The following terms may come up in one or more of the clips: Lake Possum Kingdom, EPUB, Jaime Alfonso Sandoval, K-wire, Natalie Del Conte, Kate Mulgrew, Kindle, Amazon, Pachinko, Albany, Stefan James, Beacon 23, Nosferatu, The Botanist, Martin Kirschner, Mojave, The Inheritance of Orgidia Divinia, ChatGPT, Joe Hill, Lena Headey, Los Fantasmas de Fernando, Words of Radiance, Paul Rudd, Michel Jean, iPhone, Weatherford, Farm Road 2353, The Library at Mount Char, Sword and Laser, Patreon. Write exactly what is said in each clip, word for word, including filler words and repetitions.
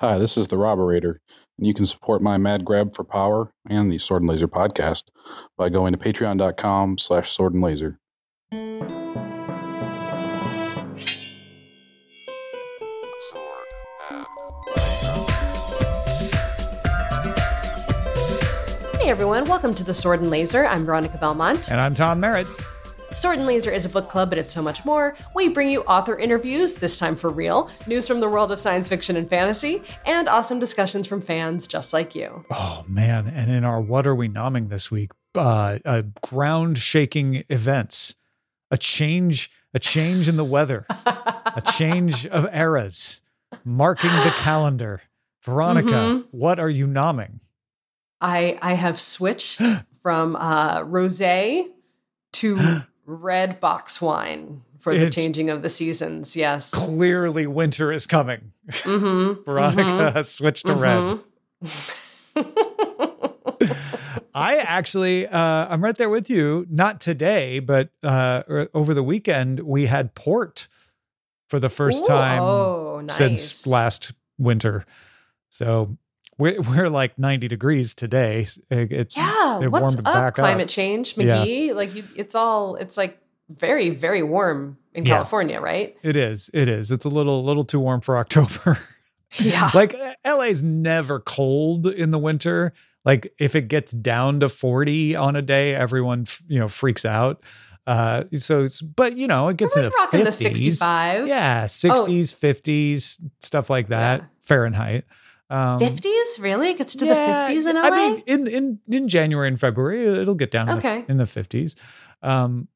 Hi, this is the Roborator, and you can support my mad grab for power and the Sword and Laser podcast by going to patreon.com slash sword and laser. Hey everyone, welcome to the Sword and Laser. I'm Veronica Belmont. And I'm Tom Merritt. Sword and Laser is a book club, but it's so much more. We bring you author interviews, this time for real, news from the world of science fiction and fantasy, and awesome discussions from fans just like you. Oh, man. And in our What Are We Nomming this week, uh, uh, ground-shaking events, a change, a change in the weather, a change of eras, marking the calendar. Veronica, mm-hmm. What are you nomming? I, I have switched from uh, rosé to... red box wine for the it's changing of the seasons. Yes. Clearly winter is coming. Mm-hmm. Veronica mm-hmm. has switched to mm-hmm. red. I actually, uh, I'm right there with you. Not today, but uh, over the weekend, we had port for the first Ooh, time oh, nice. since last winter. So we're, we're like ninety degrees today. It, it, yeah. It what's warmed up? Back Climate up. change, McGee. Yeah. Like you, it's all, it's like very, very warm in yeah. California, right? It is. It is. It's a little, little too warm for October. Yeah. Like L A's never cold in the winter. Like if it gets down to forty on a day, everyone, you know, freaks out. Uh, so it's, but you know, it gets into the fifties. sixty-five Yeah. sixties, oh. fifties, stuff like that. Yeah. Fahrenheit. Um, fifties really? It gets to yeah, the fifties in L A? I mean, in, in, in January and February, it'll get down okay. in, the, in the fifties. Um,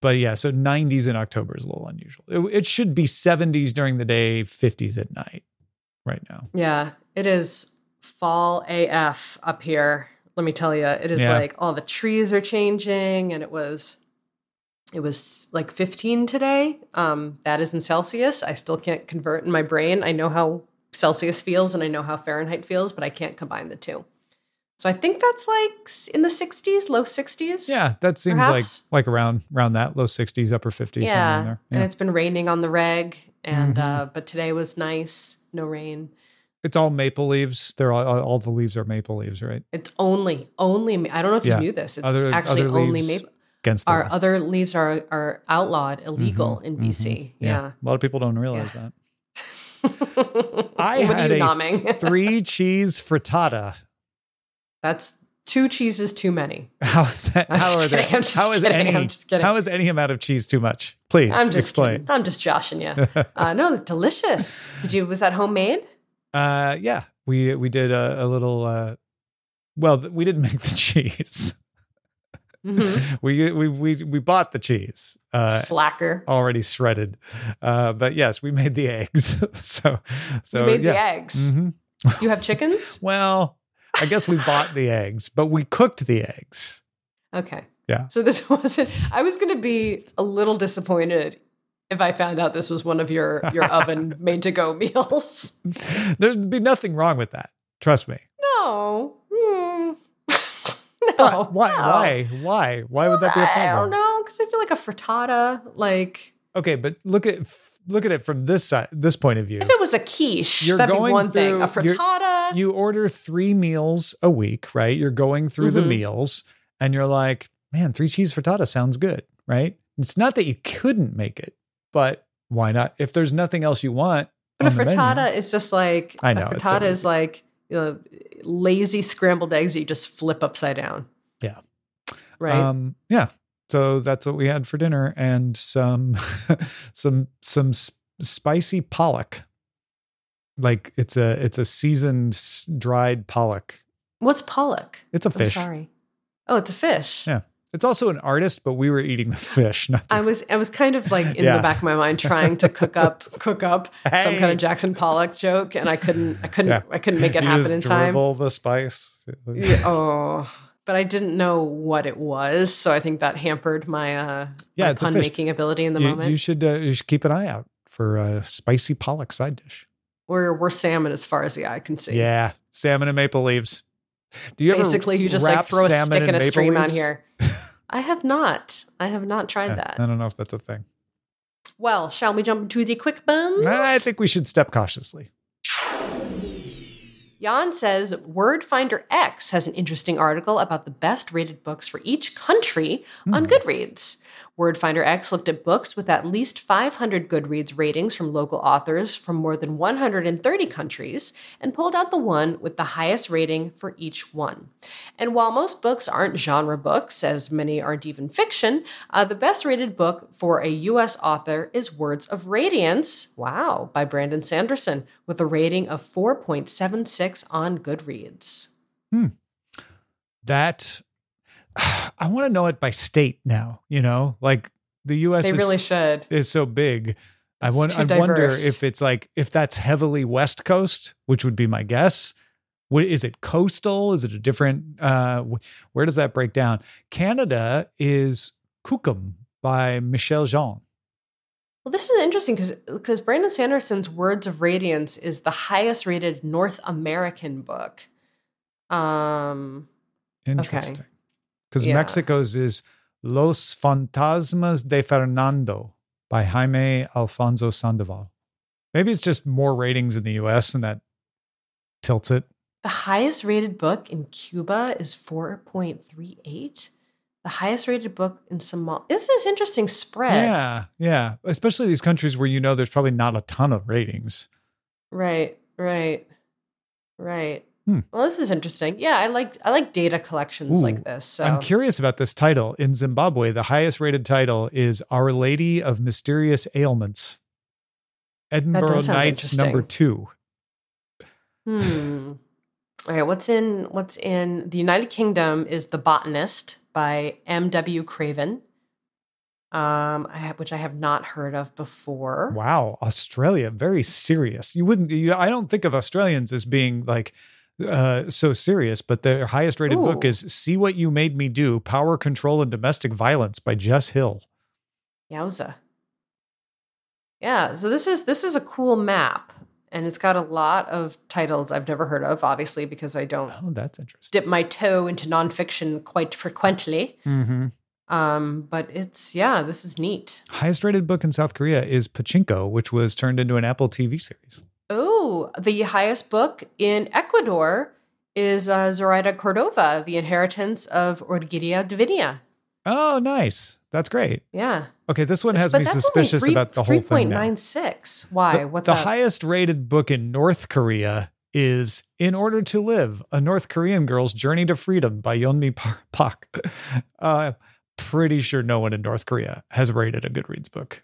but yeah, so nineties in October is a little unusual. It, it should be seventies during the day, fifties at night right now. Yeah, it is fall A F up here. Let me tell you, it is yeah. like all the trees are changing, and it was... It was like fifteen today. Um, that is in Celsius. I still can't convert in my brain. I know how Celsius feels and I know how Fahrenheit feels, but I can't combine the two. So I think that's like in the sixties, low sixties. Yeah, that seems perhaps. like like around aund that, low sixties, upper fifties. Yeah, in there. yeah. And it's been raining on the reg, and mm-hmm. uh, but today was nice, no rain. It's all maple leaves. They're all, all the leaves are maple leaves, right? It's only only. I don't know if yeah. you knew this. It's other, actually other only maple. Against our law. Other leaves are are outlawed, illegal mm-hmm. in mm-hmm. B C. Yeah. yeah, a lot of people don't realize yeah. that. I had a nomming? three cheese frittata. That's two cheeses too many. How is that? How are they? How is kidding, any? How is any amount of cheese too much? Please I'm just explain. Kidding. I'm just joshing you. uh, no, delicious. Did you? Was that homemade? Uh, yeah, we we did a, a little. Uh, well, we didn't make the cheese. Mm-hmm. We, we we we bought the cheese, uh, slacker, already shredded. Uh, but yes, we made the eggs. so so you made yeah. the eggs. Mm-hmm. You have chickens? Well, I guess we bought the eggs, but we cooked the eggs. Okay. Yeah. So this wasn't. I was going to be a little disappointed if I found out this was one of your your oven made to go meals. There'd be nothing wrong with that. Trust me. No. No, why, no. why? Why? Why would that be a problem? I don't know, because I feel like a frittata, like... Okay, but look at look at it from this side, this point of view. If it was a quiche, you're that'd going be one through, thing. A frittata... You order three meals a week, right? You're going through mm-hmm. the meals, and you're like, man, three cheese frittata sounds good, right? It's not that you couldn't make it, but why not? If there's nothing else you want... But a frittata menu, is just like... I know. A frittata is like... Uh, lazy scrambled eggs that you just flip upside down. Yeah. Right. Um, yeah. So that's what we had for dinner, and some, some, some sp- spicy pollock. Like it's a, it's a seasoned dried pollock. What's pollock? It's a I'm fish. Sorry. Oh, it's a fish. Yeah. It's also an artist, but we were eating the fish. Not the I was, I was kind of like in yeah. the back of my mind trying to cook up, cook up hey. some kind of Jackson Pollock joke, and I couldn't, I couldn't, yeah. I couldn't make it you happen just in time. Dribble the spice. Yeah, oh, but I didn't know what it was, so I think that hampered my, uh, yeah, my pun making ability in the you, moment. You should, uh, you should keep an eye out for a spicy pollock side dish. We're we're salmon as far as the eye can see. Yeah, salmon and maple leaves. Do you basically ever you just like throw a stick in a stream leaves? On here? I have not. I have not tried yeah, that. I don't know if that's a thing. Well, shall we jump into the quick buns? I think we should step cautiously. Jan says Word Finder X has an interesting article about the best rated books for each country mm. on Goodreads. Word Finder X looked at books with at least five hundred Goodreads ratings from local authors from more than one hundred thirty countries and pulled out the one with the highest rating for each one. And while most books aren't genre books, as many aren't even fiction, uh, the best rated book for a U S author is Words of Radiance, wow, by Brandon Sanderson, with a rating of four point seven six on Goodreads. Hmm. That... I want to know it by state now, you know, like the U S They is, really should. Is so big. I, want, I wonder if it's like, if that's heavily West Coast, which would be my guess. What, is it coastal? Is it a different, uh, where does that break down? Canada is Kukum by Michel Jean. Well, this is interesting because because Brandon Sanderson's Words of Radiance is the highest rated North American book. Um, Interesting. Okay. Because yeah. Mexico's is Los Fantasmas de Fernando by Jaime Alfonso Sandoval. Maybe it's just more ratings in the U S and that tilts it. The highest rated book in Cuba is four point three eight. The highest rated book in Somalia. This is interesting spread. Yeah, yeah. Especially these countries where you know there's probably not a ton of ratings. Right, right, right. Hmm. Well, this is interesting. Yeah, I like I like data collections Ooh, like this. So. I'm curious about this title. In Zimbabwe, the highest rated title is Our Lady of Mysterious Ailments. Edinburgh Nights number two. Hmm. All right, what's in what's in the United Kingdom is The Botanist by M. W. Craven. Um, I have, which I have not heard of before. Wow, Australia, very serious. You wouldn't. You, I don't think of Australians as being like. Uh, so serious, but their highest rated Ooh. book is See What You Made Me Do, Power, Control, and Domestic Violence by Jess Hill. Yowza. Yeah, so this is this is a cool map, and it's got a lot of titles I've never heard of, obviously, because I don't oh, that's interesting. dip my toe into nonfiction quite frequently. Mm-hmm. Um, but it's, yeah, this is neat. Highest rated book in South Korea is Pachinko, which was turned into an Apple T V series. Oh, the highest book in Ecuador is uh, Zoraida Cordova, The Inheritance of Orgidia Divinia. Oh, nice. That's great. Yeah. Okay, this one has but me suspicious three, about the whole thing now. three point nine six. Why? The, What's the up? The highest rated book in North Korea is In Order to Live, A North Korean Girl's Journey to Freedom by Yonmi Pak. Uh, pretty sure no one in North Korea has rated a Goodreads book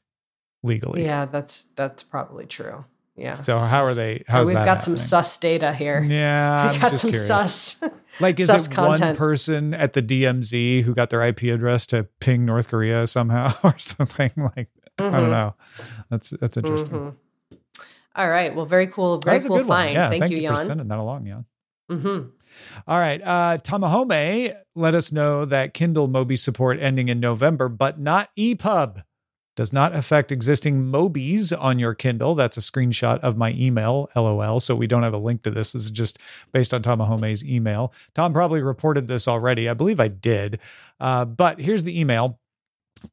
legally. Yeah, that's that's probably true. Yeah. So how are they? How's We've that got happening? Some sus data here. Yeah. We've got I'm just some curious. sus. Like, is sus it content. One person at the D M Z who got their I P address to ping North Korea somehow or something? Like, mm-hmm. I don't know. That's that's interesting. Mm-hmm. All right. Well, very cool. Very cool find. Yeah, thank, thank you, Jan. Thank you for sending that along, Jan. Mm-hmm. All right. Uh, Tamahome let us know that Kindle Mobi support ending in November, but not EPUB. Does not affect existing Mobis on your Kindle. That's a screenshot of my email, LOL. So we don't have a link to this. This is just based on Tamahome's email. Tom probably reported this already. I believe I did. Uh, but here's the email.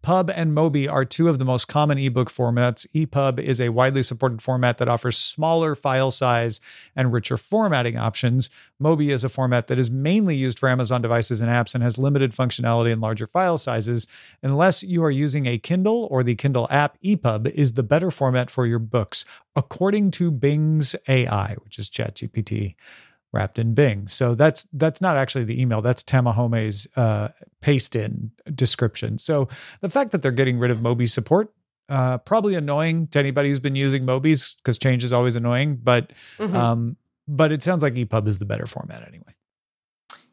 Pub and Mobi are two of the most common ebook formats. EPUB is a widely supported format that offers smaller file size and richer formatting options. Mobi is a format that is mainly used for Amazon devices and apps and has limited functionality and larger file sizes. Unless you are using a Kindle or the Kindle app, EPUB is the better format for your books, according to Bing's A I, which is ChatGPT wrapped in Bing. So that's that's not actually the email. That's Tamahome's uh, paste-in description. So the fact that they're getting rid of Mobi support, uh, probably annoying to anybody who's been using Mobis, because change is always annoying. But mm-hmm. um, but it sounds like EPUB is the better format anyway.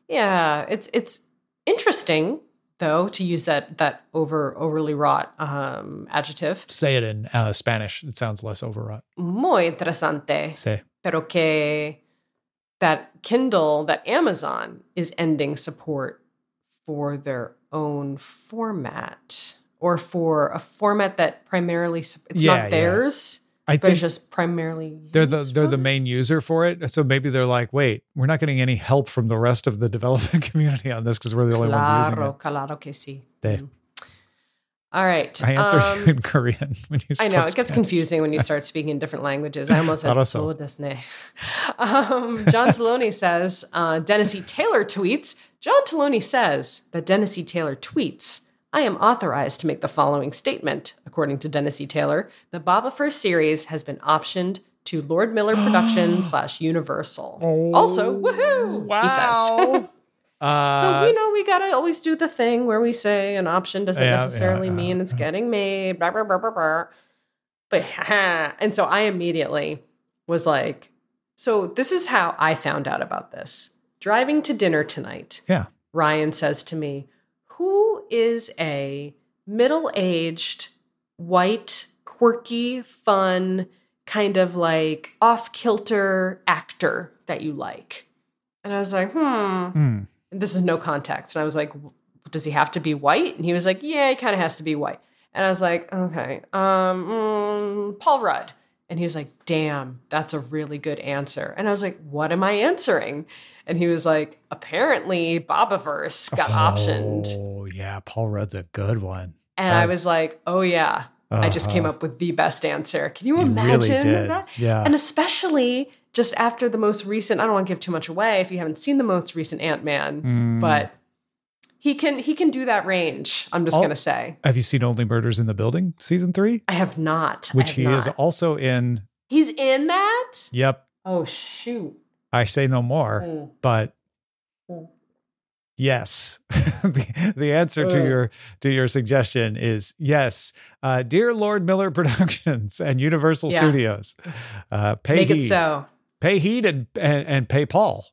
Yeah, it's it's interesting though to use that that over overly wrought um, adjective. Say it in uh, Spanish. It sounds less overwrought. Muy interesante. Sí. Pero que. That Kindle, that Amazon is ending support for their own format or for a format that primarily it's yeah, not theirs, yeah. I but think it's just primarily they're the they're the main user for it. So maybe they're like, wait, we're not getting any help from the rest of the development community on this because we're the only claro, ones using it. Claro que sí. They. All right. I answered um, you in Korean when you start I know. It gets Spanish. Confusing when you start speaking in different languages. I almost said so desne. Um, John Taloney says, uh, Dennis E. Taylor tweets, John Taloney says that Dennis E. Taylor tweets, I am authorized to make the following statement. According to Dennis E. Taylor, the Bobiverse series has been optioned to Lord Miller Productions slash Universal. Oh, also, woohoo, wow. he says. Uh, so, you know, we got to always do the thing where we say an option doesn't yeah, necessarily yeah, uh, mean it's getting made. Blah, blah, blah, blah, blah. But, haha. And so I immediately was like, so this is how I found out about this. Driving to dinner tonight. Yeah. Ryan says to me, who is a middle-aged, white, quirky, fun, kind of like off-kilter actor that you like? And I was like, hmm. Hmm. This is no context. And I was like, does he have to be white? And he was like, yeah, he kind of has to be white. And I was like, okay, um, mm, Paul Rudd. And he was like, damn, that's a really good answer. And I was like, what am I answering? And he was like, apparently Bobiverse got oh, optioned. Oh, yeah, Paul Rudd's a good one. And that- I was like, oh, yeah. Uh-huh. I just came up with the best answer. Can you, you imagine really that? Yeah. And especially just after the most recent, I don't want to give too much away if you haven't seen the most recent Ant-Man, mm. but he can he can do that range, I'm just going to say. Have you seen Only Murders in the Building, season three? I have not. Which have he not. Is also in. He's in that? Yep. Oh, shoot. I say no more, mm. but mm. yes. the, the answer mm. to your to your suggestion is yes. Uh, dear Lord Miller Productions and Universal yeah. Studios, uh, pay Make heed. It so. Pay heed and, and, and pay Paul.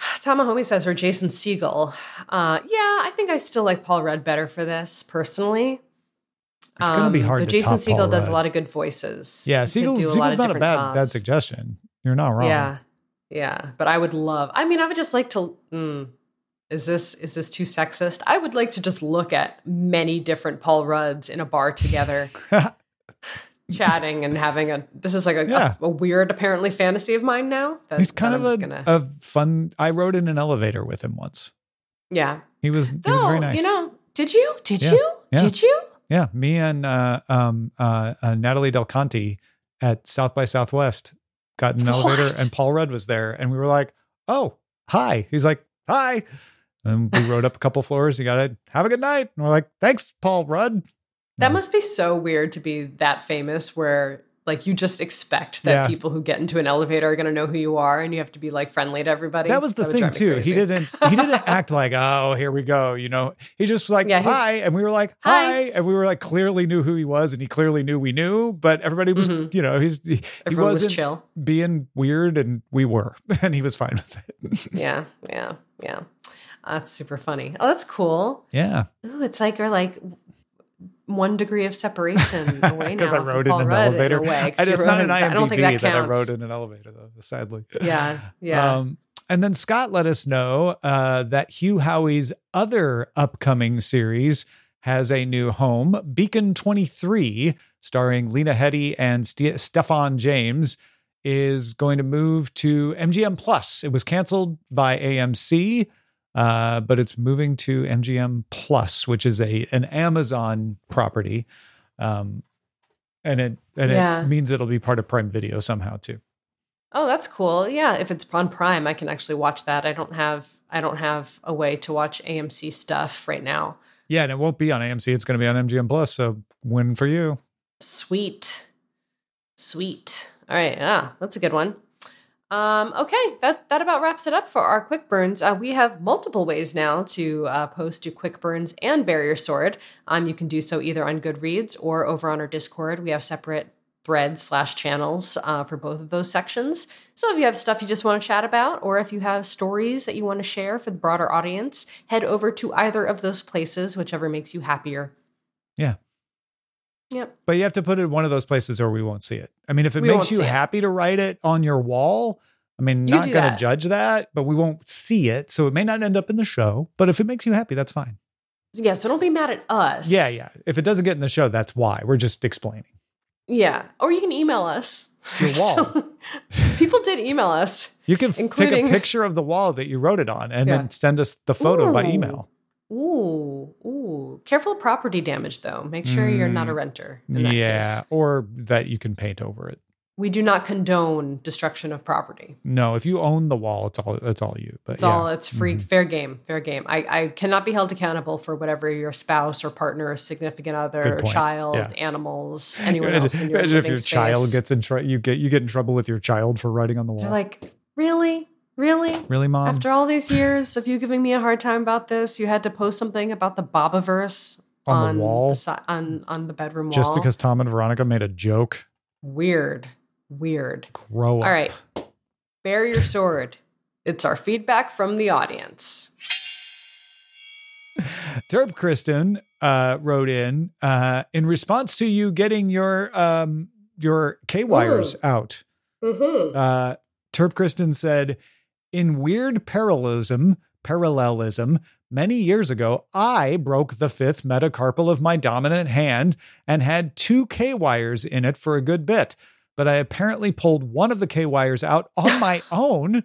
Tamahomie says, or Jason Segel. Uh, yeah, I think I still like Paul Rudd better for this, personally. It's um, going to be hard to Jason top Segel Paul does Rudd. A lot of good voices. Yeah, Segel's, do a Segel's lot of not a bad, bad suggestion. You're not wrong. Yeah, yeah. But I would love, I mean, I would just like to, mm, is this is this too sexist? I would like to just look at many different Paul Rudds in a bar together. Chatting and having a this is like a, yeah. a, a weird apparently fantasy of mine now. That, He's kind that of a, gonna... a fun. I rode in an elevator with him once. Yeah, he was. Though, he was very nice. You know, did you? Did yeah. you? Yeah. Did you? Yeah, me and uh, um, uh, uh, Natalie Del Conte at South by Southwest got in an what? elevator, and Paul Rudd was there, and we were like, "Oh, hi." He's like, "Hi," and we rode up a couple floors. He got it. Have a good night, and we're like, "Thanks, Paul Rudd." That must be so weird to be that famous where like you just expect that yeah. people who get into an elevator are going to know who you are and you have to be like friendly to everybody. That was the that thing too. He didn't he didn't act like, oh, here we go. You know, he just was like, yeah, hi. Was, and we were like, hi. hi. And we were like, clearly knew who he was and he clearly knew we knew, but everybody was, mm-hmm. you know, he's, he, he wasn't was chill. Being weird and we were, and he was fine with it. yeah. Yeah. Yeah. Uh, that's super funny. Oh, that's cool. Yeah. Ooh, it's like, you're like, one degree of separation away now. Because I rode in an Rudd elevator. In way, and it's not an I M D B I don't think that, that I rode in an elevator, though, sadly. Yeah, yeah. Um, and then Scott let us know uh, that Hugh Howey's other upcoming series has a new home, Beacon twenty-three, starring Lena Headey and St- Stefan James, is going to move to M G M plus. It was canceled by A M C. Uh, but it's moving to M G M plus, which is a an Amazon property, um, and it and yeah. it means it'll be part of Prime Video somehow too. Oh, that's cool! Yeah, if it's on Prime, I can actually watch that. I don't have I don't have a way to watch A M C stuff right now. Yeah, and it won't be on A M C. It's going to be on M G M plus. So win for you. Sweet, sweet. All right, ah, that's a good one. Um, okay, that, that about wraps it up for our quick burns. Uh, we have multiple ways now to uh, post to quick burns and Barrier Sword. Um, you can do so either on Goodreads or over on our Discord. We have separate threads slash channels uh, for both of those sections. So if you have stuff you just want to chat about, or if you have stories that you want to share for the broader audience, head over to either of those places, whichever makes you happier. Yeah. Yep. But you have to put it in one of those places or we won't see it. I mean, if it we makes you happy it. to write it on your wall, I mean, you not going to judge that, but we won't see it. So it may not end up in the show, but if it makes you happy, that's fine. Yeah. So don't be mad at us. Yeah. Yeah. If it doesn't get in the show, that's why. We're just explaining. Yeah. Or you can email us. Your wall. People did email us. You can including... take a picture of the wall that you wrote it on and yeah. then send us the photo Ooh. by email. Ooh, ooh, Careful property damage, though. Make sure mm. you're not a renter in that yeah, case. Or that you can paint over it. We do not condone destruction of property. No, if you own the wall, it's all it's all you. But it's yeah. all it's free, mm-hmm. fair game, fair game. I, I cannot be held accountable for whatever your spouse or partner or significant other, or child, yeah. animals, anyone imagine, else in your Imagine if your space. child gets in trouble, you get you get in trouble with your child for writing on the wall. They're like, really? Really? Really, Mom? After all these years of you giving me a hard time about this, you had to post something about the Bobiverse on, on the wall, the si- on on the bedroom Just wall, just because Tom and Veronica made a joke. Weird. Weird. Grow up. All right. Bear your sword. It's our feedback from the audience. Derp Kristen uh, wrote in, uh, in response to you getting your um, your K-wires mm. out. Mm-hmm. Uh, Terp Kristen said, in weird parallelism, parallelism, many years ago, I broke the fifth metacarpal of my dominant hand and had two K-wires in it for a good bit. But I apparently pulled one of the K-wires out on my own.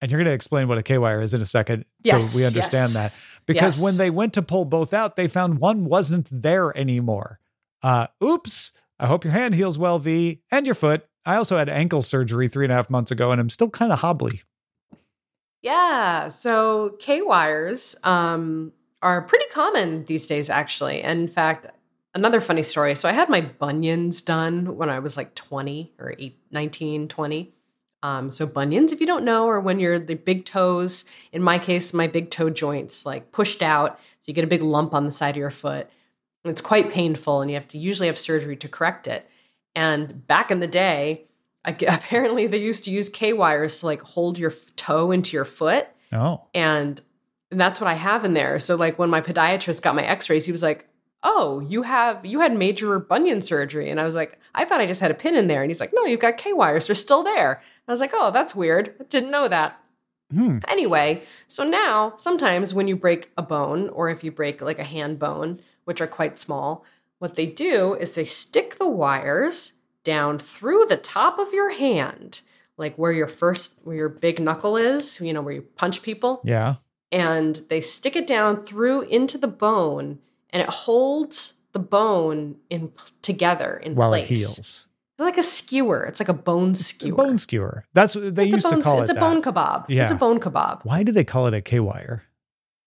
And you're going to explain what a K-wire is in a second. Yes, so we understand yes. that. Because yes. when they went to pull both out, they found one wasn't there anymore. Uh, oops. I hope your hand heals well, V, and your foot. I also had ankle surgery three and a half months ago, and I'm still kind of hobbly. Yeah. So K-wires um, are pretty common these days, actually. And in fact, another funny story. So I had my bunions done when I was like twenty or eight, nineteen, twenty. Um, so bunions, if you don't know, are when your the big toes, in my case, my big toe joints like pushed out. So you get a big lump on the side of your foot. It's quite painful and you have to usually have surgery to correct it. And back in the day, I, apparently they used to use K-wires to like hold your toe into your foot. Oh. And, and that's what I have in there. So like when my podiatrist got my x-rays, he was like, oh, you have, you had major bunion surgery. And I was like, I thought I just had a pin in there. And he's like, no, you've got K-wires. They're still there. And I was like, oh, that's weird. I didn't know that. Hmm. Anyway, so now sometimes when you break a bone or if you break like a hand bone, which are quite small, what they do is they stick the wires down through the top of your hand, like where your first, where your big knuckle is, you know, where you punch people. Yeah. And they stick it down through into the bone. And it holds the bone in together in While place. While it heals. It's like a skewer. It's like a bone skewer. A bone skewer. That's what they it's used bone, to call it's it It's a that. bone kebab. Yeah. It's a bone kebab. Why do they call it a K-wire?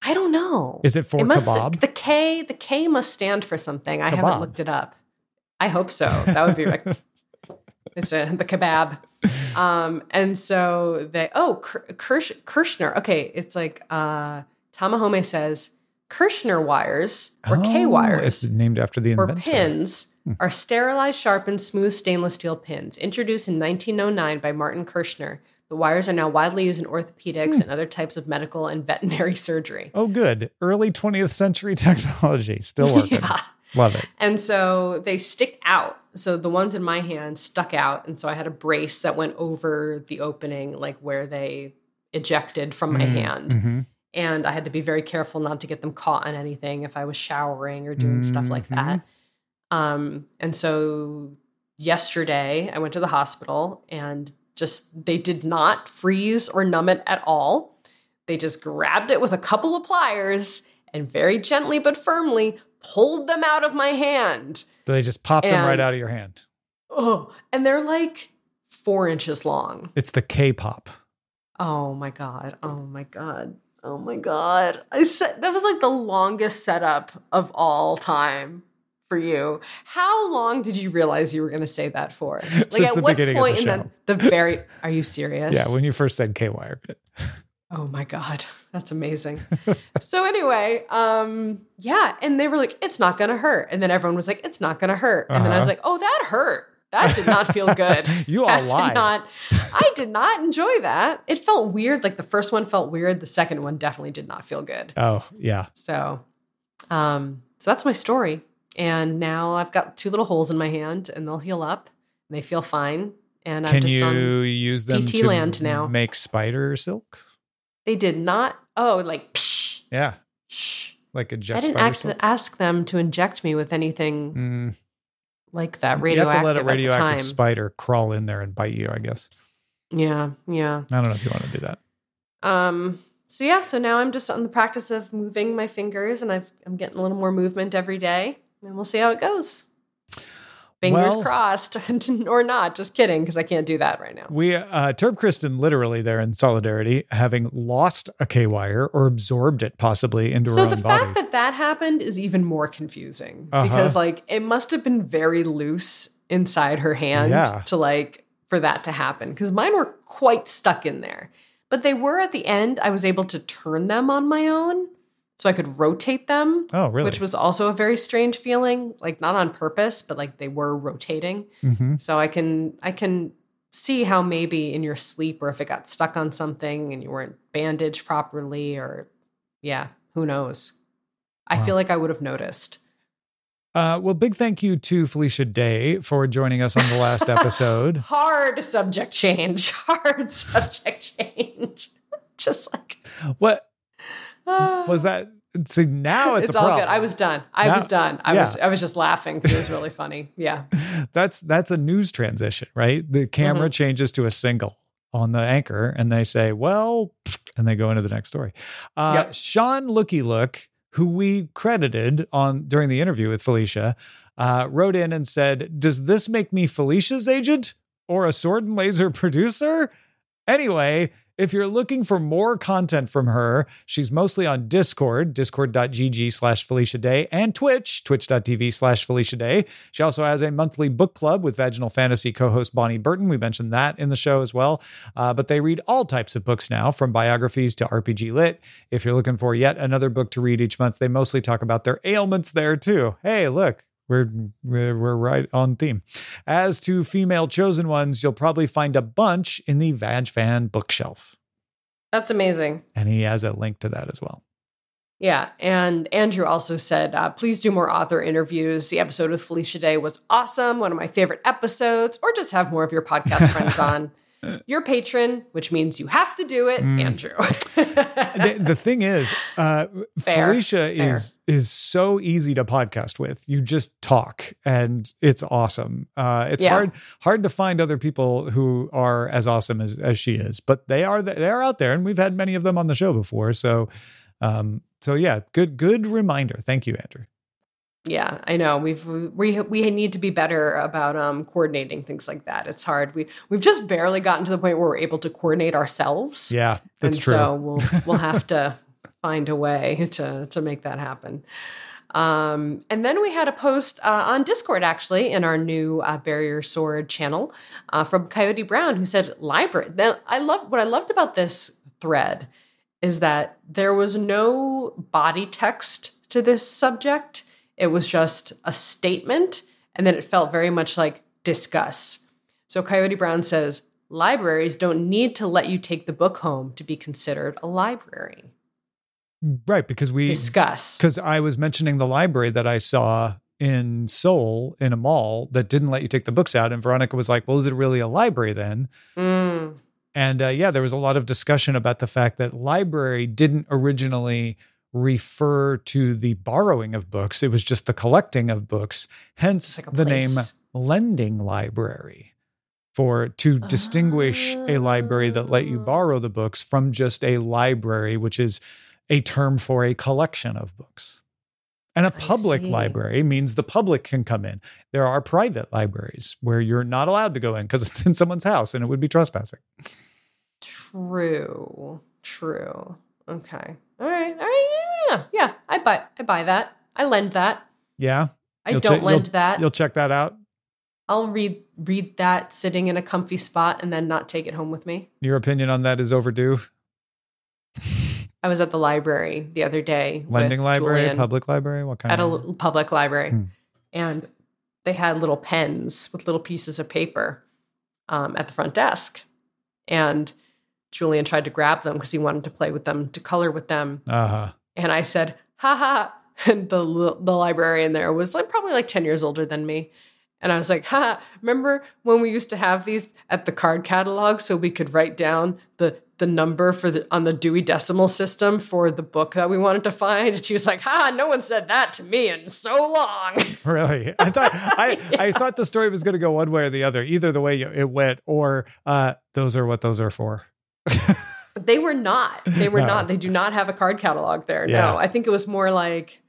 I don't know. Is it for it must, kebab? The K, the K must stand for something. I kebab. haven't looked it up. I hope so. That would be like, it's a, the kebab. Um, and so they, oh, Kirsch, Kirschner. Okay. It's like uh, Tamahome says, Kirschner wires, or oh, K-wires, it's named after the inventor. Or pins, hmm. are sterilized, sharpened, smooth stainless steel pins, introduced in nineteen oh nine by Martin Kirschner. The wires are now widely used in orthopedics hmm. and other types of medical and veterinary surgery. Oh, good. Early twentieth century technology. Still working. Yeah. Love it. And so they stick out. So the ones in my hand stuck out. And so I had a brace that went over the opening, like where they ejected from my mm. hand. Mm-hmm. And I had to be very careful not to get them caught on anything if I was showering or doing mm-hmm. stuff like that. Um, and so yesterday I went to the hospital and just they did not freeze or numb it at all. They just grabbed it with a couple of pliers and very gently but firmly pulled them out of my hand. So they just popped and, them right out of your hand. Oh, and they're like four inches long. It's the K-pop. Oh, my God. Oh, my God. Oh my God. I said that was like the longest setup of all time for you. How long did you realize you were going to say that for? Like Since at the what beginning point of the show. in the, the very Are you serious? Yeah, when you first said K-wire. Oh my God. That's amazing. So anyway, um, yeah, and they were like, it's not going to hurt. And then everyone was like, it's not going to hurt. And uh-huh. then I was like, oh, that hurt. That did not feel good. You all lied. Not, I did not enjoy that. It felt weird. Like the first one felt weird. The second one definitely did not feel good. Oh, yeah. So um, so that's my story. And now I've got two little holes in my hand and they'll heal up. And they feel fine. And I'm Can just you on use them P T to land now. Make spider silk? They did not. Oh, like psh. Yeah. Psh. Like a jet I didn't ask, ask them to inject me with anything. Mm. Like that radioactive. You have to let a radioactive spider crawl in there and bite you, I guess. Yeah, yeah. I don't know if you want to do that. Um. So yeah, so now I'm just on the practice of moving my fingers, and I've, I'm getting a little more movement every day, and we'll see how it goes. Fingers well, crossed, or not. Just kidding, because I can't do that right now. We, uh, Terpquist and literally there in solidarity, having lost a K-wire or absorbed it possibly into so her own body. So the fact that that happened is even more confusing uh-huh. because like it must have been very loose inside her hand yeah. to like for that to happen, because mine were quite stuck in there. But they were at the end. I was able to turn them on my own. So I could rotate them, oh, really? Which was also a very strange feeling, like not on purpose, but like they were rotating. Mm-hmm. So I can I can see how maybe in your sleep or if it got stuck on something and you weren't bandaged properly or yeah, who knows? I wow. feel like I would have noticed. Uh, well, big thank you to Felicia Day for joining us on the last episode. Hard subject change. Hard subject change. Just like what. Was that see now it's, it's a all problem. Good. I was done. I now, was done. I yeah. was I was just laughing because it was really funny. Yeah. That's that's a news transition, right? The camera mm-hmm. changes to a single on the anchor and they say, well, and they go into the next story. Uh yep. Sean Looky Look, who we credited on during the interview with Felicia, uh, wrote in and said, does this make me Felicia's agent or a Sword and Laser producer? Anyway, if you're looking for more content from her, she's mostly on Discord, discord.gg slash Felicia Day, and Twitch, twitch.tv slash Felicia Day. She also has a monthly book club with Vaginal Fantasy co-host Bonnie Burton. We mentioned that in the show as well. Uh, but they read all types of books now, from biographies to R P G Lit. If you're looking for yet another book to read each month, they mostly talk about their ailments there, too. Hey, look. We're, we're we're right on theme. As to female chosen ones, you'll probably find a bunch in the Vag Fan bookshelf. That's amazing. And he has a link to that as well. Yeah. And Andrew also said, uh, please do more author interviews. The episode with Felicia Day was awesome. One of my favorite episodes, or just have more of your podcast friends on. Your patron, which means you have to do it, mm. Andrew. the, the thing is, uh, fair, Felicia fair. is is so easy to podcast with. You just talk, and it's awesome. Uh, it's yeah. hard hard to find other people who are as awesome as, as she is, but they are they are out there, and we've had many of them on the show before. So, um, so yeah, good good reminder. Thank you, Andrew. Yeah, I know. We've we we need to be better about um, coordinating things like that. It's hard. We we've just barely gotten to the point where we're able to coordinate ourselves. Yeah, that's and true. So we'll we'll have to find a way to to make that happen. Um, and then we had a post uh, on Discord, actually, in our new uh, Barrier Sword channel uh, from Coyote Brown, who said, "Library." Then I love what I loved about this thread is that there was no body text to this subject. It was just a statement, and then it felt very much like discuss. So Coyote Brown says, libraries don't need to let you take the book home to be considered a library. Right, because we... Discuss. Because I was mentioning the library that I saw in Seoul, in a mall, that didn't let you take the books out, and Veronica was like, well, is it really a library then? Mm. And uh, yeah, there was a lot of discussion about the fact that library didn't originally... refer to the borrowing of books. It was just the collecting of books, hence like the place. Name lending library for to uh, distinguish a library that let you borrow the books from just a library, which is a term for a collection of books. And a public library means the public can come in. There are private libraries where you're not allowed to go in because it's in someone's house and it would be trespassing. True. True. Okay. All right. All right. Yeah. Yeah. I buy, I buy that. I lend that. Yeah. I don't che- lend you'll, that. You'll check that out. I'll read, read that sitting in a comfy spot and then not take it home with me. Your opinion on that is overdue. I was at the library the other day. Lending library, Julian, public library. What kind at of? At a public library. Hmm. And they had little pens with little pieces of paper um, at the front desk. And Julian tried to grab them because he wanted to play with them, to color with them. Uh-huh. And I said, ha ha. And the, the librarian there was like probably like ten years older than me. And I was like, ha, remember when we used to have these at the card catalog so we could write down the, the number for the on the Dewey Decimal System for the book that we wanted to find? And she was like, ha, no one said that to me in so long. Really? I thought I, yeah. I thought the story was going to go one way or the other, either the way it went or uh, those are what those are for. They were not. They were no. not. They do not have a card catalog there. Yeah. No, I think it was more like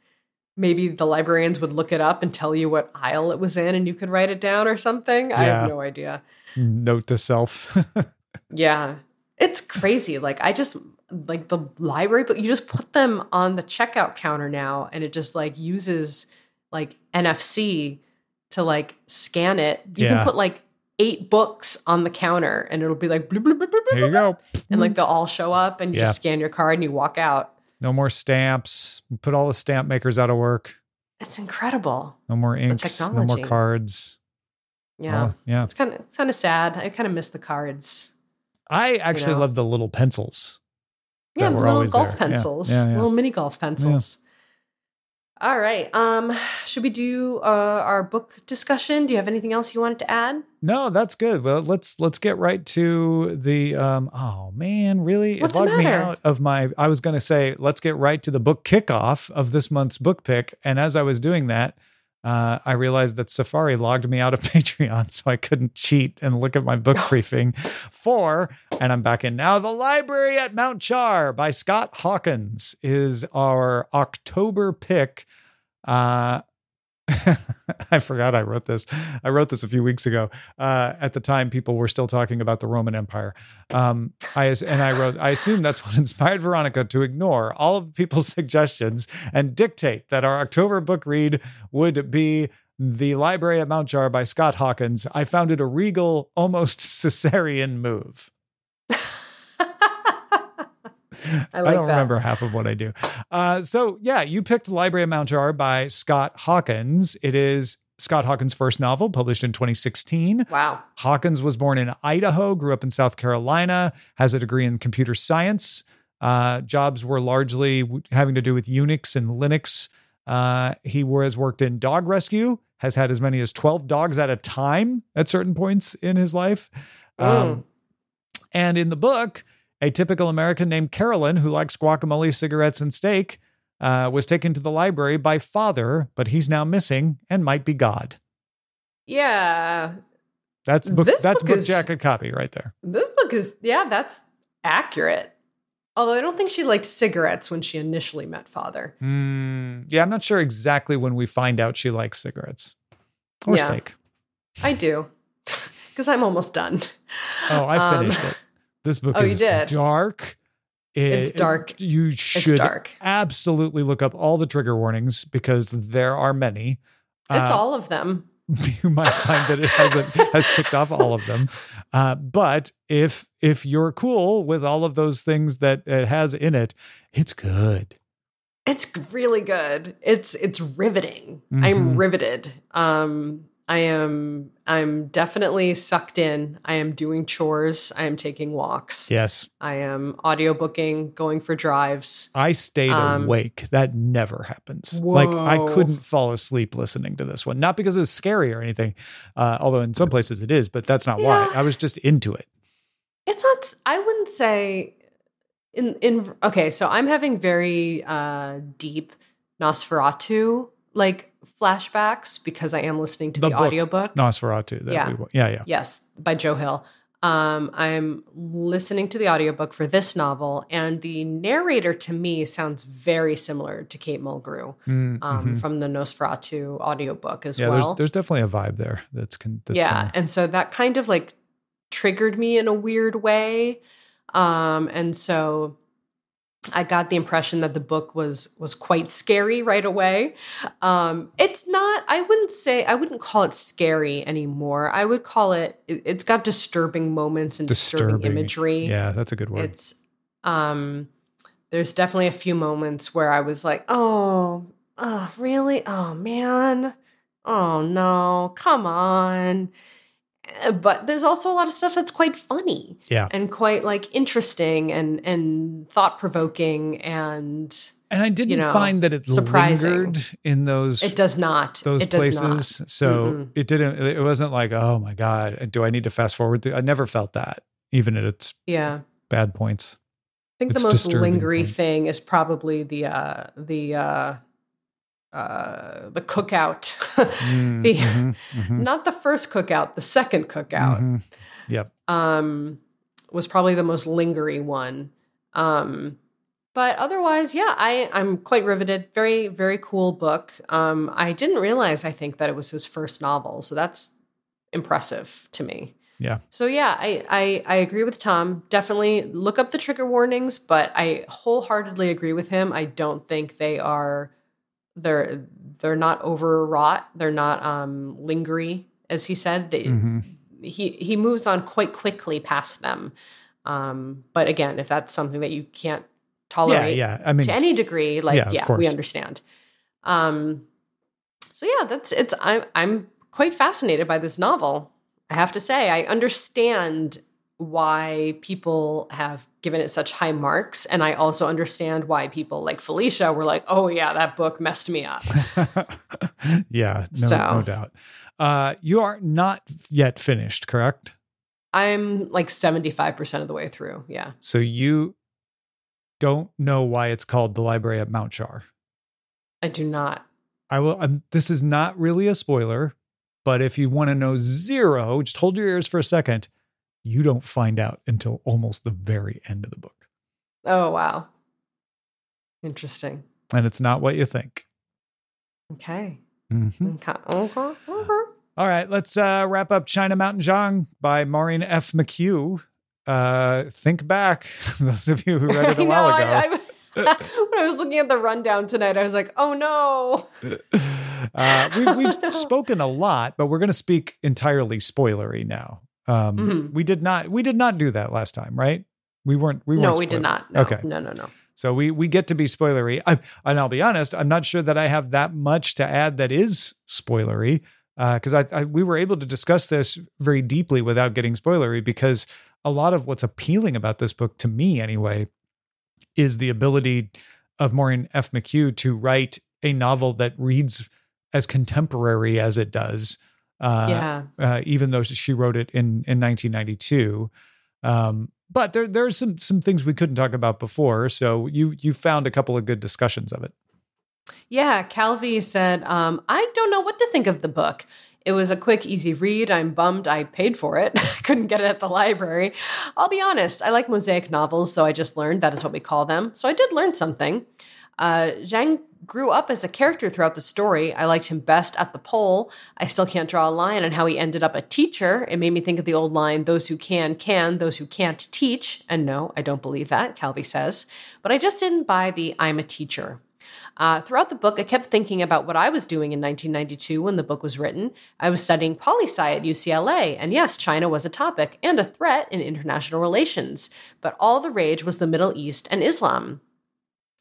maybe the librarians would look it up and tell you what aisle it was in and you could write it down or something. Yeah. I have no idea. Note to self. Yeah. It's crazy. Like I just like the library, but you just put them on the checkout counter now and it just like uses like N F C to like scan it. You yeah. can put like eight books on the counter and it'll be like, bloop, bloop, bloop, bloop, there you go. And like they'll all show up and you yeah. just scan your card and you walk out. No more stamps. Put all the stamp makers out of work. It's incredible. No more inks, no more cards. Yeah. Well, yeah. It's kind of, it's kind of sad. I kind of miss the cards. I actually you know? love the little pencils. Yeah, the little golf there. pencils, yeah, yeah, yeah. little mini golf pencils. Yeah. All right. Um, should we do uh, our book discussion? Do you have anything else you wanted to add? No, that's good. Well, let's let's get right to the. Um, oh man, really? What's it logged me out of my. I was going to say let's get right to the book kickoff of this month's book pick, and as I was doing that, uh, I realized that Safari logged me out of Patreon, so I couldn't cheat and look at my book briefing for, and I'm back in now, The Library at Mount Char by Scott Hawkins is our October pick. Uh, I forgot I wrote this. I wrote this a few weeks ago. Uh, at the time, people were still talking about the Roman Empire. Um, I and I wrote, I assume that's what inspired Veronica to ignore all of people's suggestions and dictate that our October book read would be The Library at Mount Char by Scott Hawkins. I found it a regal, almost Caesarian move. I, like I don't that. remember half of what I do. Uh, so yeah, you picked Library at Mount Char by Scott Hawkins. It is Scott Hawkins' first novel, published in twenty sixteen. Wow. Hawkins was born in Idaho, grew up in South Carolina, has a degree in computer science. Uh, jobs were largely having to do with Unix and Linux. Uh, he has worked in dog rescue, has had as many as twelve dogs at a time at certain points in his life. Mm. Um, and in the book, a typical American named Carolyn, who likes guacamole, cigarettes, and steak, uh, was taken to the library by father, but he's now missing and might be God. Yeah. That's book, that's book, book is, jacket copy right there. This book is, yeah, that's accurate. Although I don't think she liked cigarettes when she initially met father. Mm, yeah, I'm not sure exactly when we find out she likes cigarettes. Or yeah, steak. I do, because I'm almost done. Oh, I finished um, it. This book oh, is you did. dark. It, it's dark. It, you should it's dark. absolutely look up all the trigger warnings because there are many. It's uh, all of them. You might find that it hasn't has ticked off all of them. Uh, but if if you're cool with all of those things that it has in it, it's good. It's really good. It's it's riveting. Mm-hmm. I'm riveted. Um I am, I'm definitely sucked in. I am doing chores. I am taking walks. Yes. I am audiobooking, going for drives. I stayed um, awake. That never happens. Whoa. Like I couldn't fall asleep listening to this one. Not because it's scary or anything. Uh, although in some places it is, but that's not yeah. why. I was just into it. It's not, I wouldn't say in, in, okay. So I'm having very uh, deep Nosferatu, like, flashbacks because I am listening to the, the book, audiobook Nosferatu. That yeah. We, yeah. Yeah. Yes. By Joe Hill. Um, I'm listening to the audiobook for this novel and the narrator to me sounds very similar to Kate Mulgrew mm, um, mm-hmm. from the Nosferatu audiobook as yeah, well. There's, there's definitely a vibe there. That's, con- that's yeah. Similar. And so that kind of like triggered me in a weird way. Um, and so I got the impression that the book was was quite scary right away. Um, it's not, I wouldn't say, I wouldn't call it scary anymore. I would call it, it's got disturbing moments and disturbing, disturbing imagery. Yeah, that's a good word. It's, um, there's definitely a few moments where I was like, oh, oh, really? Oh, man. Oh, no, come on. But there's also a lot of stuff that's quite funny yeah. and quite like interesting and, and thought provoking. And, and I didn't you know, find that it surprising. lingered in those, it does not, those it places. Does not. So mm-hmm. it didn't, it wasn't like, oh my God, do I need to fast forward? To? I never felt that even at its yeah. bad points. I think it's the most lingering thing is probably the, uh, the, uh, Uh, the cookout, mm, the mm-hmm, mm-hmm. not the first cookout, the second cookout. Mm-hmm. Yep. Um, was probably the most lingering one. Um, but otherwise, yeah, I, I'm quite riveted. Very, very cool book. Um, I didn't realize, I think, that it was his first novel. So that's impressive to me. Yeah. So yeah, I, I, I agree with Tom. Definitely look up the trigger warnings, but I wholeheartedly agree with him. I don't think they are, they're, they're not overwrought. They're not um, lingering, as he said. They, mm-hmm. He, he moves on quite quickly past them. Um, but again, if that's something that you can't tolerate yeah, yeah. I mean, to any degree, like, yeah, yeah we understand. Um, so yeah, that's, it's, I'm, I'm quite fascinated by this novel. I have to say, I understand why people have given it such high marks. And I also understand why people like Felicia were like, oh yeah, that book messed me up. yeah, no, so. no doubt. Uh, you are not yet finished, correct? I'm like seventy-five percent of the way through. Yeah. So you don't know why it's called The Library at Mount Char. I do not. I will. I'm, this is not really a spoiler, but if you want to know zero, just hold your ears for a second. You don't find out until almost the very end of the book. Oh, wow. Interesting. And it's not what you think. Okay. Mm-hmm. Okay. Uh-huh. Uh-huh. All right, let's uh, wrap up China Mountain Zhang by Maureen F. McHugh. Uh, think back, those of you who read it a I while know, ago. I, I, when I was looking at the rundown tonight, I was like, oh no. Uh, we, we've oh, no. spoken a lot, but we're going to speak entirely spoilery now. Um, mm-hmm. We did not we did not do that last time, right? We weren't. We weren't no, we spoilery. did not. No, okay. no, no, no. So we we get to be spoilery. I, and I'll be honest, I'm not sure that I have that much to add that is spoilery, because uh, I, I we were able to discuss this very deeply without getting spoilery, because a lot of what's appealing about this book, to me anyway, is the ability of Maureen F. McHugh to write a novel that reads as contemporary as it does, uh, yeah. uh, even though she wrote it in, in nineteen ninety-two. Um, but there there are some some things we couldn't talk about before, so you you found a couple of good discussions of it. Yeah, Calvi said, um, I don't know what to think of the book. It was a quick, easy read. I'm bummed I paid for it. I couldn't get it at the library. I'll be honest, I like mosaic novels, so I just learned that is what we call them. So I did learn something. Uh, Zhang grew up as a character throughout the story. I liked him best at the pole. I still can't draw a line on how he ended up a teacher. It made me think of the old line, those who can, can, those who can't teach. And no, I don't believe that, Calvi says. But I just didn't buy the I'm a teacher. Uh, throughout the book, I kept thinking about what I was doing in nineteen ninety-two when the book was written. I was studying poli-sci at U C L A, and yes, China was a topic and a threat in international relations. But all the rage was the Middle East and Islam.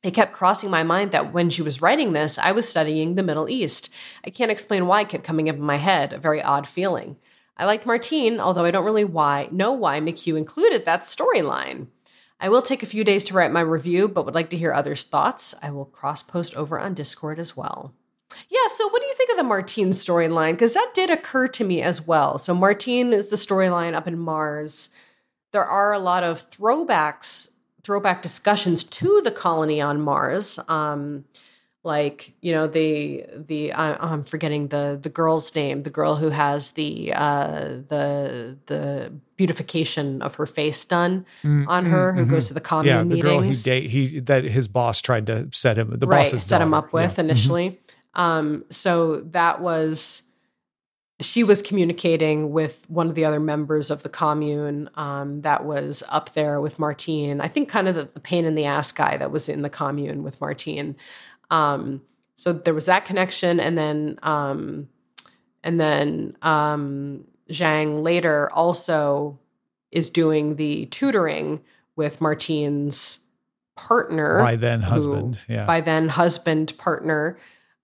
It kept crossing my mind that when she was writing this, I was studying the Middle East. I can't explain why it kept coming up in my head, a very odd feeling. I liked Martine, although I don't really why know why McHugh included that storyline. I will take a few days to write my review, but would like to hear others' thoughts. I will cross-post over on Discord as well. Yeah, so what do you think of the Martine storyline? Because that did occur to me as well. So Martine is the storyline up in Mars. There are a lot of throwbacks throwback discussions to the colony on Mars. Um, like, you know, the, the, I, I'm forgetting the, the girl's name, the girl who has the, uh, the, the beautification of her face done mm, on her, mm, who mm, goes to the commune yeah, meetings. Yeah, the girl he, date, he, that his boss tried to set him, the right, boss's set daughter. him up with yeah. initially. Mm-hmm. Um, so that was, she was communicating with one of the other members of the commune um, that was up there with Martine. I think kind of the, the pain in the ass guy that was in the commune with Martine. Um, so there was that connection. And then, um, and then um, Zhang later also is doing the tutoring with Martine's partner. By then husband. Who, yeah. By then husband partner.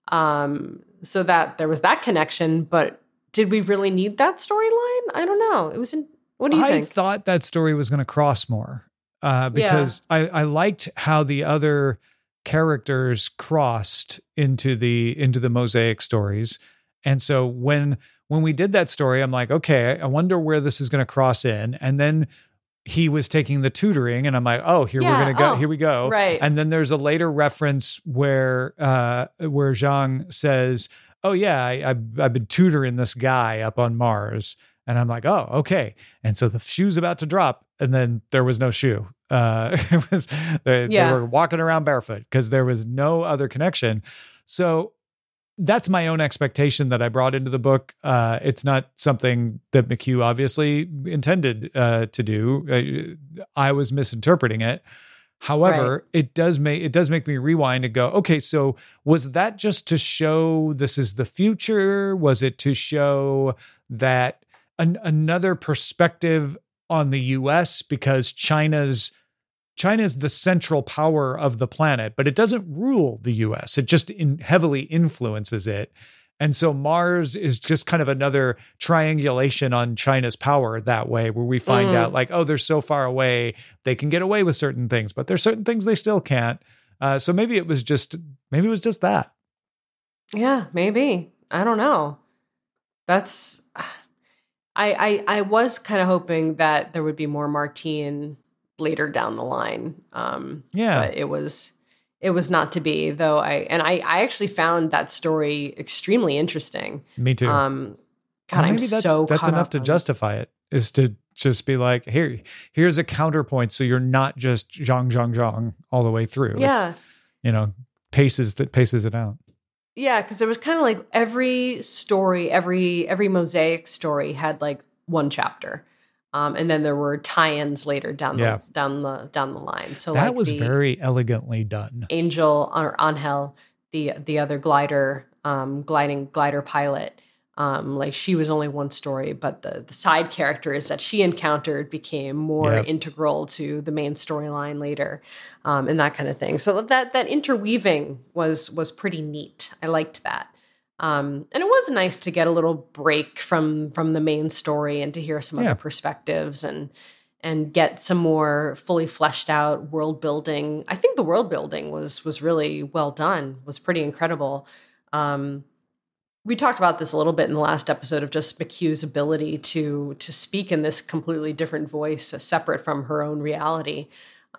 Um, so that there was that connection, but did we really need that storyline? I don't know. It was in, what do you I think? I thought that story was going to cross more uh, because yeah. I, I liked how the other characters crossed into the into the mosaic stories. And so when when we did that story, I'm like, okay, I wonder where this is going to cross in. And then he was taking the tutoring and I'm like, oh, here yeah, we're going to go. Oh, here we go. Right. And then there's a later reference where uh, where Zhang says, oh yeah, I, I've, I've been tutoring this guy up on Mars. And I'm like, oh, okay. And so the shoe's about to drop. And then there was no shoe. Uh, it was they, yeah. they were walking around barefoot because there was no other connection. So that's my own expectation that I brought into the book. Uh, it's not something that McHugh obviously intended uh, to do. I, I was misinterpreting it. However, right. it does make it does make me rewind and go, okay, so was that just to show this is the future? Was it to show that an, another perspective on the U S because China's China's the central power of the planet, but it doesn't rule the U S. It just in, heavily influences it. And so Mars is just kind of another triangulation on China's power that way, where we find mm. out like, oh, they're so far away, they can get away with certain things, but there's certain things they still can't. Uh, so maybe it was just, maybe it was just that. Yeah, maybe. I don't know. That's, I, I, I was kind of hoping that there would be more Martine later down the line. Um, yeah. But it was, it was not to be though. I, and I, I actually found that story extremely interesting. Me too. Um, God, maybe I'm that's, so that's enough to justify it, is to just be like, here, here's a counterpoint. So you're not just zhong, zhong, zhong all the way through. Yeah. It's, you know, paces that paces it out. Yeah. Cause there was kind of like every story, every, every mosaic story had like one chapter. Um, and then there were tie-ins later down the, yeah. down the, down the line. So that like was very elegantly done. Angel or Angel, the, the other glider, um, gliding glider pilot. Um, like she was only one story, but the, the side characters that she encountered became more yep. integral to the main storyline later. Um, and that kind of thing. So that, that interweaving was, was pretty neat. I liked that. Um, and it was nice to get a little break from, from the main story and to hear some yeah. other perspectives and, and get some more fully fleshed out world building. I think the world building was, was really well done, was pretty incredible. Um, we talked about this a little bit in the last episode of just McHugh's ability to, to speak in this completely different voice, uh, separate from her own reality,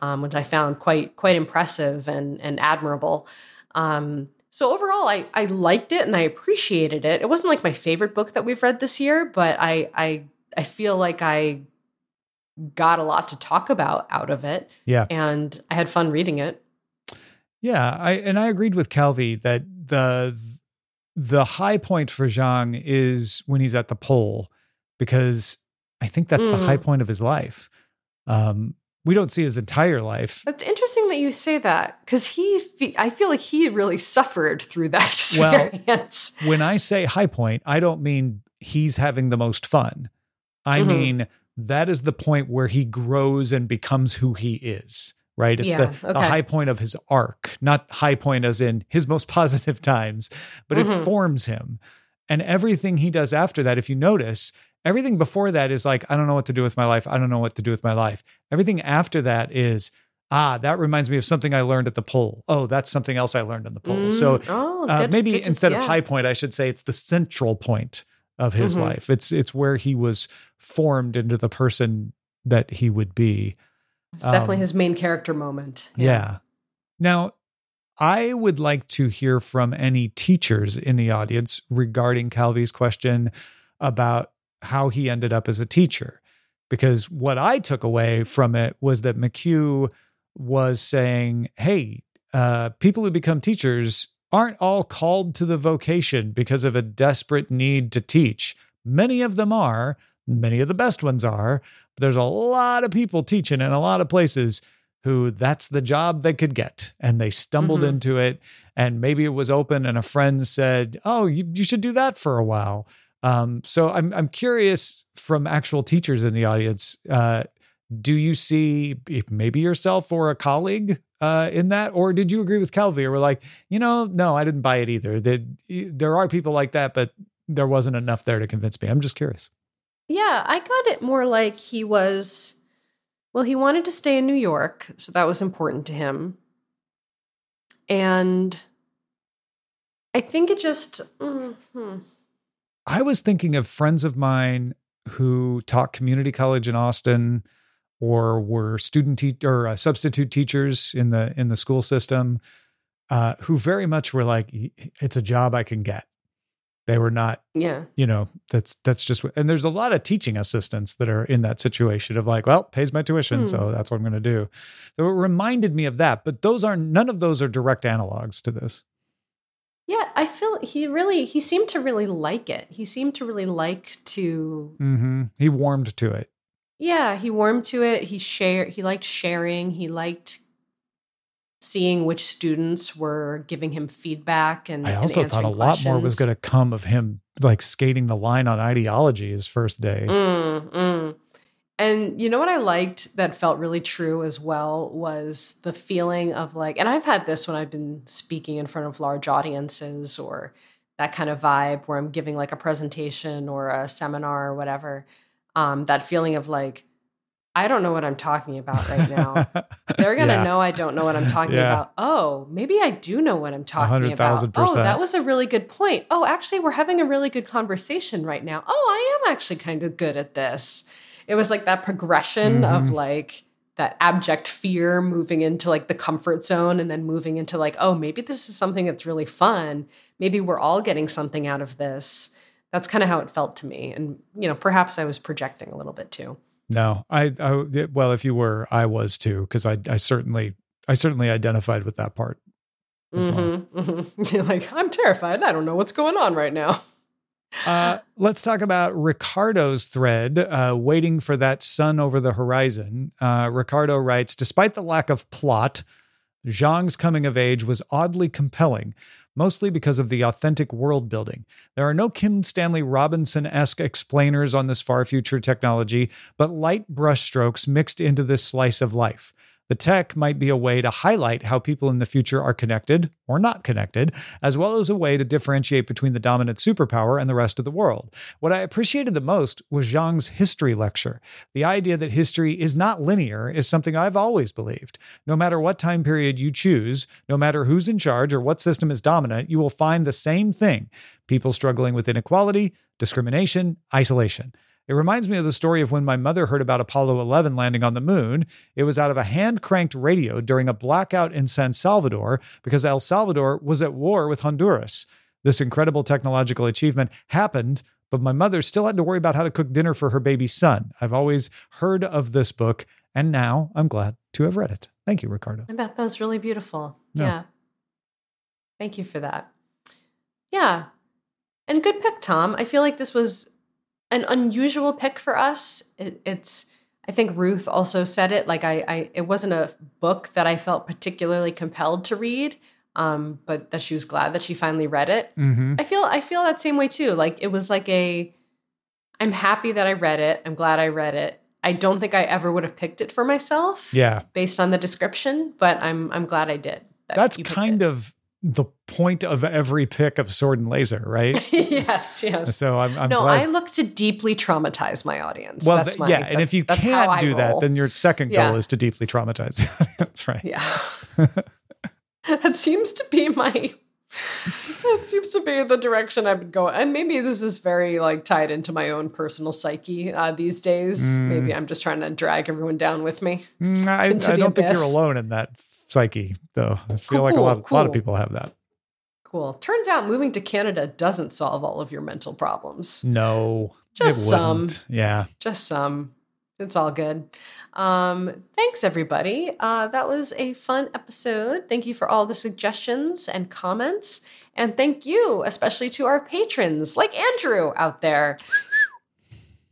um, which I found quite, quite impressive and, and admirable. Um, So overall, I, I liked it and I appreciated it. It wasn't like my favorite book that we've read this year, but I I I feel like I got a lot to talk about out of it. Yeah. And I had fun reading it. Yeah, I and I agreed with Calvi that the the high point for Zhang is when he's at the pole, because I think that's mm. the high point of his life. Um We don't see his entire life. That's interesting that you say that, because he, fe- I feel like he really suffered through that experience. Well, when I say high point, I don't mean he's having the most fun. I mm-hmm. mean, that is the point where he grows and becomes who he is, right? It's yeah, the, okay. the high point of his arc, not high point as in his most positive times, but mm-hmm. it forms him. And everything he does after that, if you notice, everything before that is like, I don't know what to do with my life. I don't know what to do with my life. Everything after that is, ah, that reminds me of something I learned at the pole. Oh, that's something else I learned on the pole. Mm, so oh, uh, good, maybe good, instead yeah. of high point, I should say it's the central point of his mm-hmm. life. It's it's where he was formed into the person that he would be. It's um, definitely his main character moment. Yeah. yeah. Now, I would like to hear from any teachers in the audience regarding Calvi's question about how he ended up as a teacher, because what I took away from it was that McHugh was saying, hey, uh, people who become teachers aren't all called to the vocation because of a desperate need to teach. Many of them are, many of the best ones are, but there's a lot of people teaching in a lot of places who that's the job they could get. And they stumbled mm-hmm. into it, and maybe it was open and a friend said, oh, you, you should do that for a while. Um, so I'm I'm curious from actual teachers in the audience, uh, do you see maybe yourself or a colleague uh, in that? Or did you agree with Calvi, or were like, you know, no, I didn't buy it either. They, there are people like that, but there wasn't enough there to convince me. I'm just curious. Yeah, I got it more like he was, well, he wanted to stay in New York. So that was important to him. And I think it just... Mm-hmm. I was thinking of friends of mine who taught community college in Austin, or were student te- or uh, substitute teachers in the in the school system, uh, who very much were like, "It's a job I can get," They were not, yeah. you know, that's, that's just, and there's a lot of teaching assistants that are in that situation of like, well, pays my tuition. Mm. So that's what I'm going to do. So it reminded me of that, but those are, none of those are direct analogs to this. Yeah. I feel he really, he seemed to really like it. He seemed to really like to, mm-hmm. he warmed to it. Yeah. He warmed to it. He shared, he liked sharing. He liked seeing which students were giving him feedback. And I also and thought a questions. lot more was going to come of him like skating the line on ideology his first day. Mm, mm. And you know what I liked that felt really true as well was the feeling of like, and I've had this when I've been speaking in front of large audiences or that kind of vibe where I'm giving like a presentation or a seminar or whatever. Um, that feeling of like, I don't know what I'm talking about right now. They're going to yeah. know I don't know what I'm talking yeah. about. Oh, maybe I do know what I'm talking about. Oh, that was a really good point. Oh, actually, we're having a really good conversation right now. Oh, I am actually kind of good at this. It was like that progression mm-hmm. of like that abject fear moving into like the comfort zone and then moving into like, oh, maybe this is something that's really fun. Maybe we're all getting something out of this. That's kind of how it felt to me. And, you know, perhaps I was projecting a little bit too. No, I, I, well, if you were, I was too, because I, I certainly, I certainly identified with that part. Mm-hmm, well. mm-hmm. You're like, I'm terrified. I don't know what's going on right now. uh, let's talk about Ricardo's thread, uh, waiting for that sun over the horizon. Uh, Ricardo writes, despite the lack of plot, Zhang's coming of age was oddly compelling, mostly because of the authentic world building. There are no Kim Stanley Robinson-esque explainers on this far future technology, but light brushstrokes mixed into this slice of life. The tech might be a way to highlight how people in the future are connected or not connected, as well as a way to differentiate between the dominant superpower and the rest of the world. What I appreciated the most was Zhang's history lecture. The idea that history is not linear is something I've always believed. No matter what time period you choose, no matter who's in charge or what system is dominant, you will find the same thing. People struggling with inequality, discrimination, isolation. It reminds me of the story of when my mother heard about Apollo eleven landing on the moon. It was out of a hand-cranked radio during a blackout in San Salvador because El Salvador was at war with Honduras. This incredible technological achievement happened, but my mother still had to worry about how to cook dinner for her baby son. I've always heard of this book, and now I'm glad to have read it. Thank you, Ricardo. I bet that was really beautiful. Yeah. yeah. Thank you for that. Yeah. And good pick, Tom. I feel like this was an unusual pick for us. It, it's, I think Ruth also said it, like I, I, it wasn't a book that I felt particularly compelled to read, um, but that she was glad that she finally read it. Mm-hmm. I feel, I feel that same way too. Like it was like a, I'm happy that I read it. I'm glad I read it. I don't think I ever would have picked it for myself yeah. based on the description, but I'm, I'm glad I did. That That's kind it. of the point of every pick of Sword and Laser, right? yes, yes. So I'm, I'm no, glad. I look to deeply traumatize my audience. Well, that's my, yeah, that's, and if you can't do roll. that, then your second yeah. goal is to deeply traumatize. That's right. Yeah, that seems to be my. That seems to be the direction I've been going. And maybe this is very like tied into my own personal psyche uh, these days. Mm. Maybe I'm just trying to drag everyone down with me. Mm, I, I don't abyss. think you're alone in that psyche, though. I feel cool, like a lot, cool. a lot of people have that. Cool. Turns out moving to Canada doesn't solve all of your mental problems. No, just some. Yeah, just some. It's all good. Um, thanks, everybody. Uh, that was a fun episode. Thank you for all the suggestions and comments, and thank you, especially to our patrons like Andrew out there.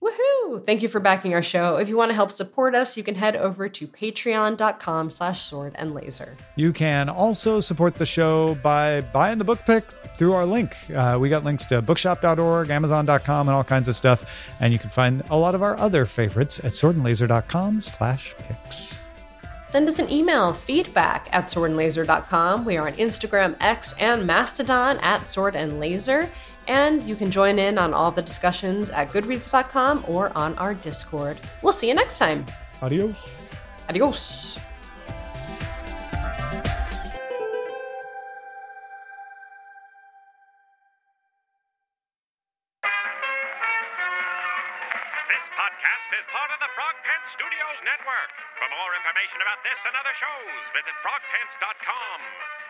Woohoo! Thank you for backing our show. If you want to help support us, you can head over to patreon.com slash sword and laser. You can also support the show by buying the book pick through our link. Uh, we got links to bookshop dot org, amazon dot com, and all kinds of stuff. And you can find a lot of our other favorites at swordandlaser.com slash picks. Send us an email, feedback at swordandlaser.com. We are on Instagram, X, and Mastodon at Sword and Laser. And you can join in on all the discussions at goodreads dot com or on our Discord. We'll see you next time. Adios. Adios. About this and other shows, visit frog pants dot com.